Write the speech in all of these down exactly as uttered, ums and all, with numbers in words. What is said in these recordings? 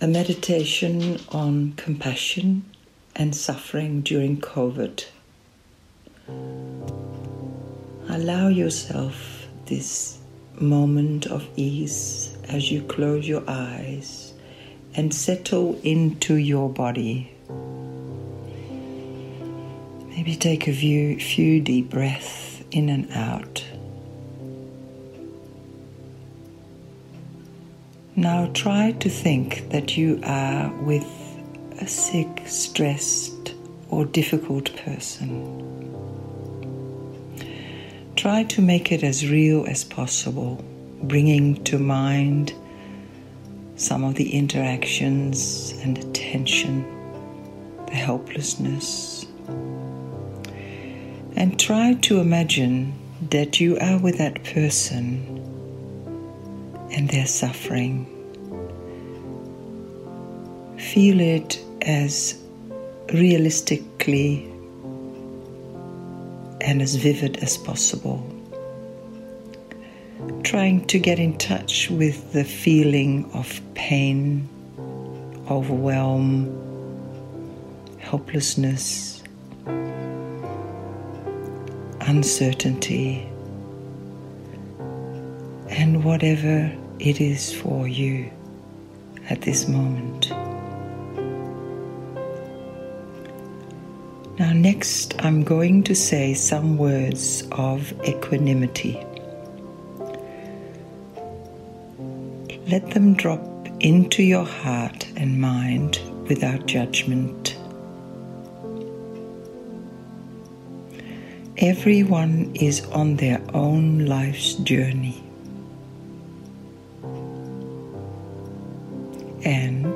A meditation on compassion and suffering during COVID. Allow yourself this moment of ease as you close your eyes and settle into your body. Maybe take a few, few deep breaths in and out. Now try to think that you are with a sick, stressed, or difficult person. Try to make it as real as possible, bringing to mind some of the interactions and the tension, the helplessness. And try to imagine that you are with that person and their suffering. Feel it as realistically and as vivid as possible. Trying to get in touch with the feeling of pain, overwhelm, helplessness, uncertainty, and whatever it is for you at this moment. Now next I'm going to say some words of equanimity. Let them drop into your heart and mind without judgment. Everyone is on their own life's journey. And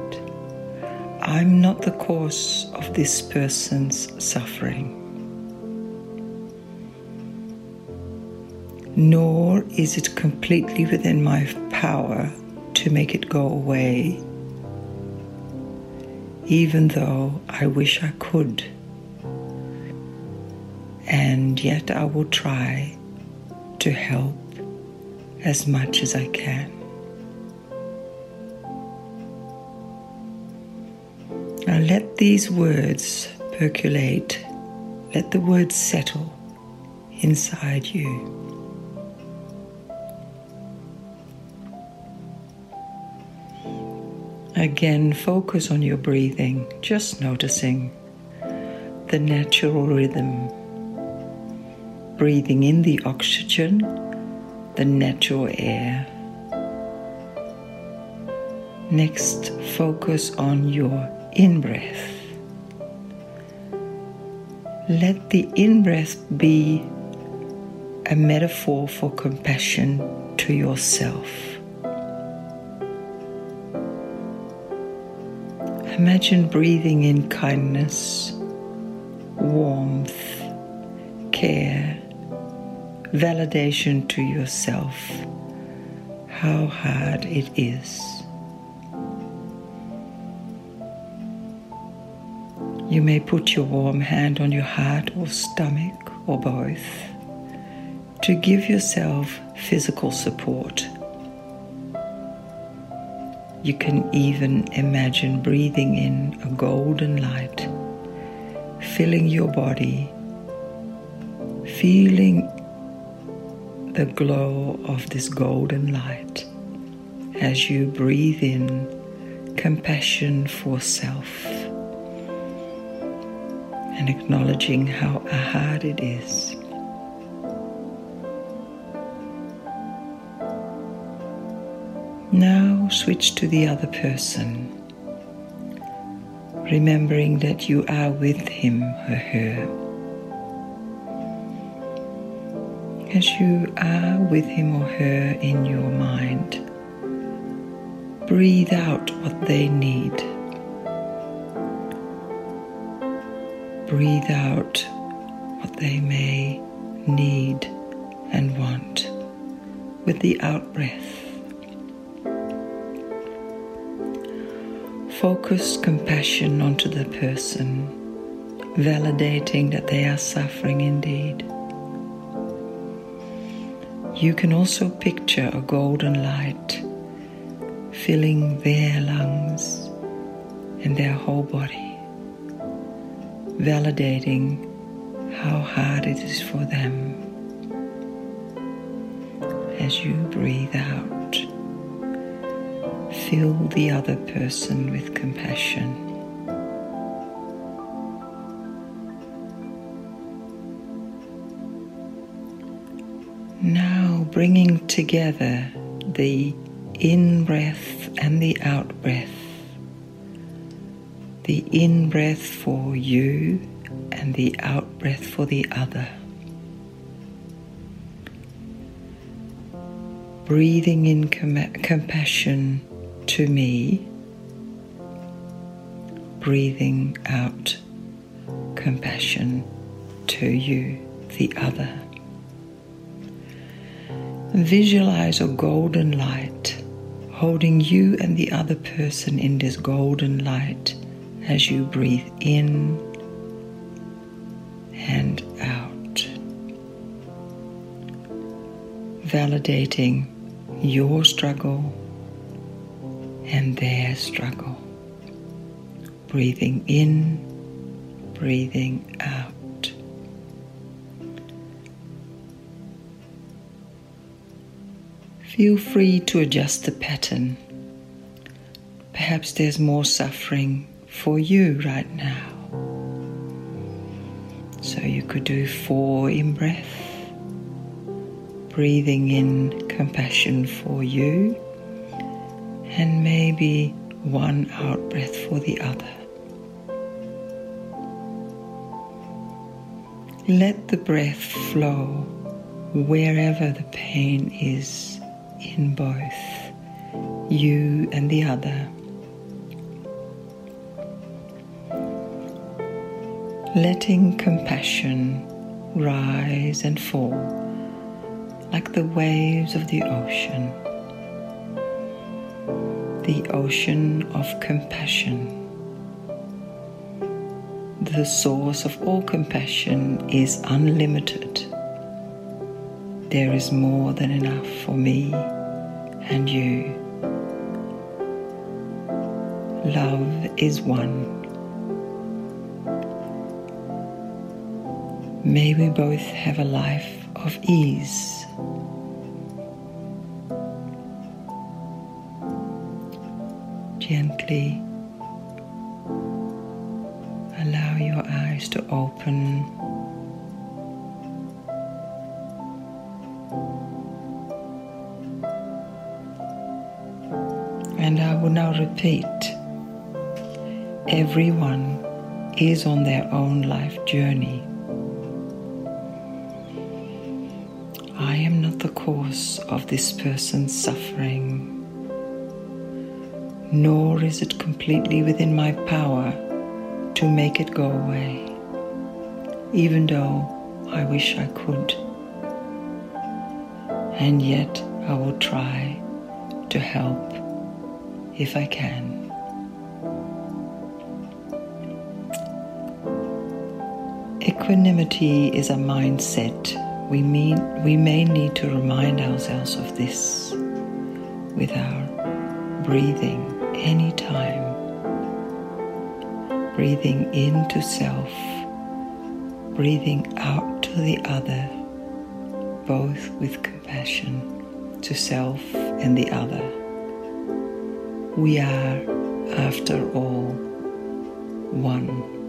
I'm not the cause of this person's suffering, nor is it completely within my power to make it go away, even though I wish I could, and yet I will try to help as much as I can. Now let these words percolate, let the words settle inside you. Again, focus on your breathing, just noticing the natural rhythm. Breathing in the oxygen, the natural air. Next, focus on your in-breath. Let the in-breath be a metaphor for compassion to yourself. Imagine breathing in kindness, warmth, care, validation to yourself, how hard it is. You may put your warm hand on your heart or stomach or both to give yourself physical support. You can even imagine breathing in a golden light, filling your body, feeling the glow of this golden light as you breathe in compassion for self. And acknowledging how hard it is. Now switch to the other person, remembering that you are with him or her. As you are with him or her in your mind, breathe out what they need. Breathe out what they may need and want with the out-breath. Focus compassion onto the person, validating that they are suffering indeed. You can also picture a golden light filling their lungs, and their whole body, validating how hard it is for them. As you breathe out, fill the other person with compassion. Now bringing together the in-breath and the out-breath. The in-breath for you and the out-breath for the other. Breathing in com- compassion to me. Breathing out compassion to you, the other. Visualize a golden light holding you and the other person in this golden light as you breathe in and out, validating your struggle and their struggle. Breathing in, breathing out. Feel free to adjust the pattern. Perhaps there's more suffering for you right now. So you could do four in breath, breathing in compassion for you, and maybe one out breath for the other. Let the breath flow wherever the pain is, in both you and the other. Letting compassion rise and fall like the waves of the ocean. The ocean of compassion. The source of all compassion is unlimited. There is more than enough for me and you. Love is one. May we both have a life of ease. Gently allow your eyes to open. And I will now repeat, everyone is on their own life journey. I am not the cause of this person's suffering, nor is it completely within my power to make it go away, even though I wish I could. And yet I will try to help if I can. Equanimity is a mindset. We mean we may need to remind ourselves of this with our breathing anytime. Breathing into self, breathing out to the other, both with compassion to self and the other. We are, after all, one.